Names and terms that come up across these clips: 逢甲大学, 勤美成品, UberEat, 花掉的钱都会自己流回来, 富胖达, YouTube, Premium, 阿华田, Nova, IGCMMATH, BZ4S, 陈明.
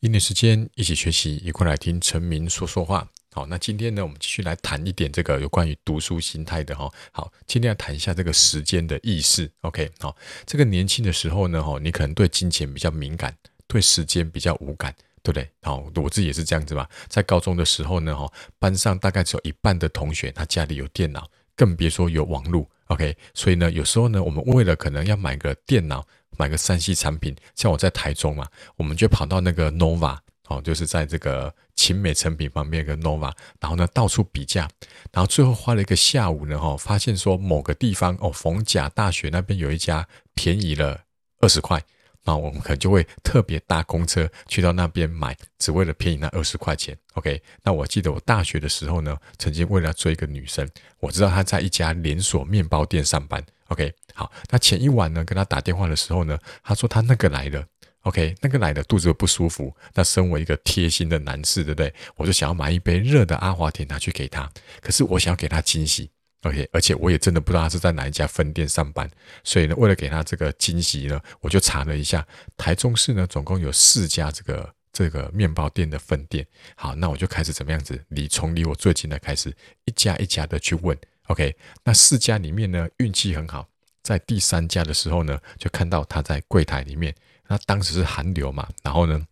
一年时间，一起学习，一块来听陈明说说话。好，那今天呢，我们继续来谈一点这个有关于读书心态的哈。好，今天来谈一下这个时间的意识。OK， 好，这个年轻的时候呢，你可能对金钱比较敏感，对时间比较无感。对不对？好，我自己也是这样子嘛。在高中的时候呢，班上大概只有一半的同学他家里有电脑，更别说有网络。OK， 所以呢，有时候呢，我们为了可能要买个电脑，买个3C 产品，像我在台中嘛，我们就跑到那个 Nova， 哦，就是在这个勤美成品旁边一个 Nova， 然后呢到处比价，然后最后花了一个下午呢，发现说某个地方哦，逢甲大学那边有一家便宜了20块。那我们可能就会特别搭公车去到那边买，只为了便宜那20块钱。OK， 那我记得我大学的时候呢，曾经为了追一个女生，我知道她在一家连锁面包店上班。OK， 好，那前一晚呢跟她打电话的时候呢，她说她那个来了。OK， 那个来的肚子不舒服，那身为一个贴心的男士，对不对？我就想要买一杯热的阿华田拿去给她，可是我想要给她惊喜。OK， 而且我也真的不知道他是在哪一家分店上班，所以呢，为了给他这个惊喜呢，我就查了一下，台中市呢总共有4家这个面包店的分店。好，那我就开始怎么样子，从离我最近的开始，一家一家的去问。OK， 那4家里面呢，运气很好，在第3家的时候呢，就看到他在柜台里面。那当时是寒流嘛，然后呢，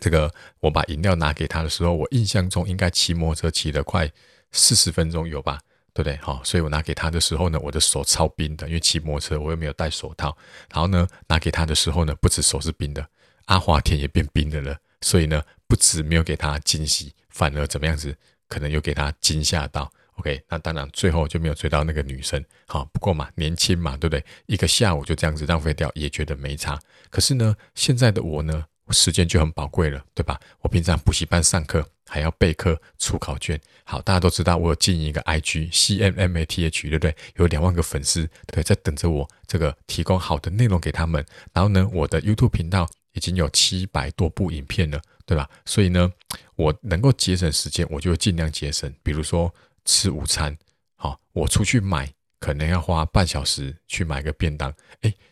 这个我把饮料拿给他的时候，我印象中应该骑摩托车骑了快40分钟有吧。对不对？好，所以我拿给他的时候呢，我的手超冰的，因为骑摩托车我又没有戴手套。然后呢，拿给他的时候呢，不止手是冰的，阿华田也变冰的了。所以呢，不止没有给他惊喜，反而怎么样子，可能有给他惊吓到。OK， 那当然最后就没有追到那个女生。好，不过嘛，年轻嘛，对不对？一个下午就这样子浪费掉，也觉得没差。可是呢，现在的我呢，时间就很宝贵了，对吧？我平常补习班上课，还要备课、出考卷。好，大家都知道我有经营一个 IGCMMATH， 对不对？有2万个粉丝，对，在等着我这个提供好的内容给他们。然后呢，我的 YouTube 频道已经有700多部影片了，对吧？所以呢，我能够节省时间，我就尽量节省。比如说吃午餐，好，我出去买，可能要花半小时去买个便当，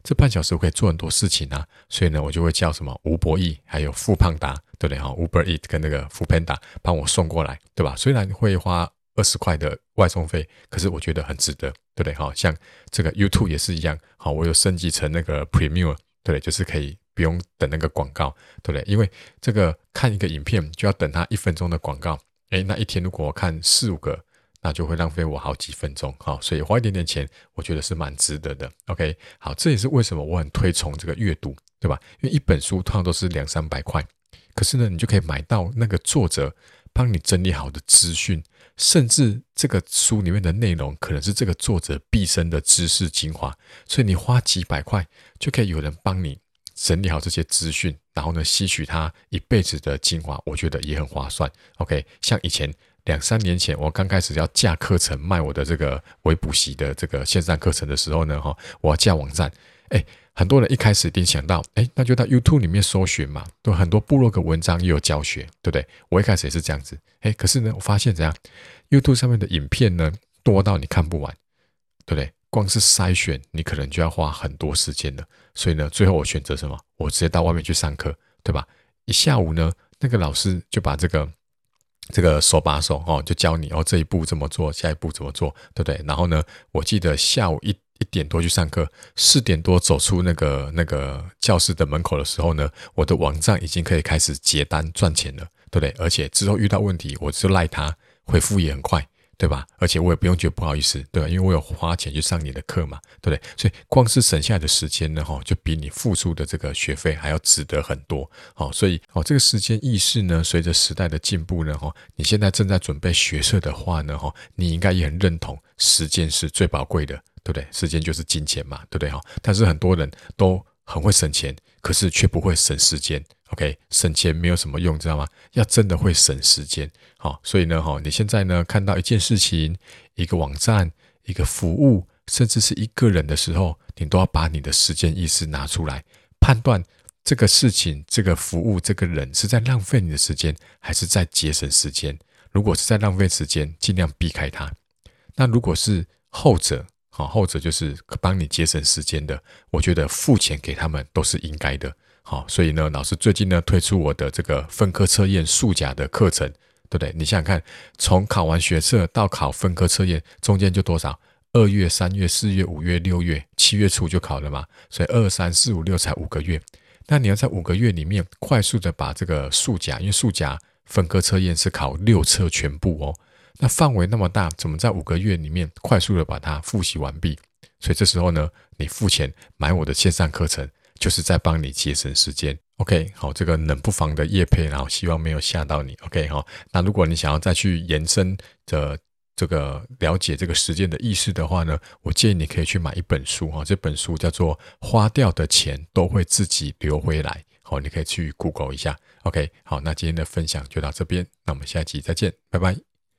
这半小时我可以做很多事情啊，所以呢，我就会叫什么UberEat，还有富胖达，对不对？UberEat 跟那个富胖达帮我送过来，对吧？虽然会花20块的外送费，可是我觉得很值得，对不对？像这个 YouTube 也是一样，我有升级成那个 Premium， 对不对？就是可以不用等那个广告，对不对？因为这个看一个影片就要等它1分钟的广告，那一天如果我看4、5个。那就会浪费我好几分钟，所以花一点点钱，我觉得是蛮值得的。OK， 好，这也是为什么我很推崇这个阅读，对吧？因为一本书通常都是200-300块，可是呢，你就可以买到那个作者帮你整理好的资讯，甚至这个书里面的内容可能是这个作者毕生的知识精华，所以你花几百块就可以有人帮你整理好这些资讯，然后呢，吸取他一辈子的精华，我觉得也很划算。OK， 像以前。2-3年前，我刚开始要架课程卖我的这个微补习的这个线上课程的时候呢，我要架网站，很多人一开始一定想到，那就到 YouTube 里面搜寻嘛，对，很多部落格文章也有教学，对不对？我一开始也是这样子，可是呢，我发现怎样 ，YouTube 上面的影片呢多到你看不完，对不对？光是筛选你可能就要花很多时间了，所以呢，最后我选择什么？我直接到外面去上课，对吧？一下午呢，那个老师就把这个手把手就教你这一步怎么做，下一步怎么做，对不对？然后呢，我记得下午一点多去上课，4点多走出那个教室的门口的时候呢，我的网站已经可以开始结单赚钱了，对不对？而且之后遇到问题，我就赖他，回复也很快，对吧？而且我也不用觉得不好意思，对吧？因为我有花钱去上你的课嘛，对不对？所以光是省下来的时间呢，就比你付出的这个学费还要值得很多。所以这个时间意识呢，随着时代的进步呢，你现在正在准备学测的话呢，你应该也很认同时间是最宝贵的，对不对？时间就是金钱嘛，对不对？但是很多人都很会省钱，可是却不会省时间。OK， 省钱没有什么用，知道吗？要真的会省时间。好，所以呢，你现在呢看到一件事情、一个网站、一个服务，甚至是一个人的时候，你都要把你的时间意识拿出来，判断这个事情、这个服务、这个人是在浪费你的时间，还是在节省时间。如果是在浪费时间，尽量避开它。那如果是后者，好，后者就是帮你节省时间的，我觉得付钱给他们都是应该的。好，所以呢，老师最近呢推出我的这个分科测验数甲的课程，对不对？你想想看，从考完学测到考分科测验，中间就多少？2月、3月、4月、5月、6月、7月初就考了嘛，所以2、3、4、5、6才5个月。那你要在5个月里面快速的把这个数甲，因为数甲分科测验是考6册全部哦，那范围那么大，怎么在5个月里面快速的把它复习完毕？所以这时候呢，你付钱买我的线上课程，就是在帮你节省时间。OK， 好，这个冷不防的业配，然后希望没有吓到你。OK， 好，那如果你想要再去延伸的这个了解这个实践的意识的话呢，我建议你可以去买一本书哈，这本书叫做《花掉的钱都会自己流回来》，好，你可以去 Google 一下。OK， 好，那今天的分享就到这边，那我们下一集再见，拜拜。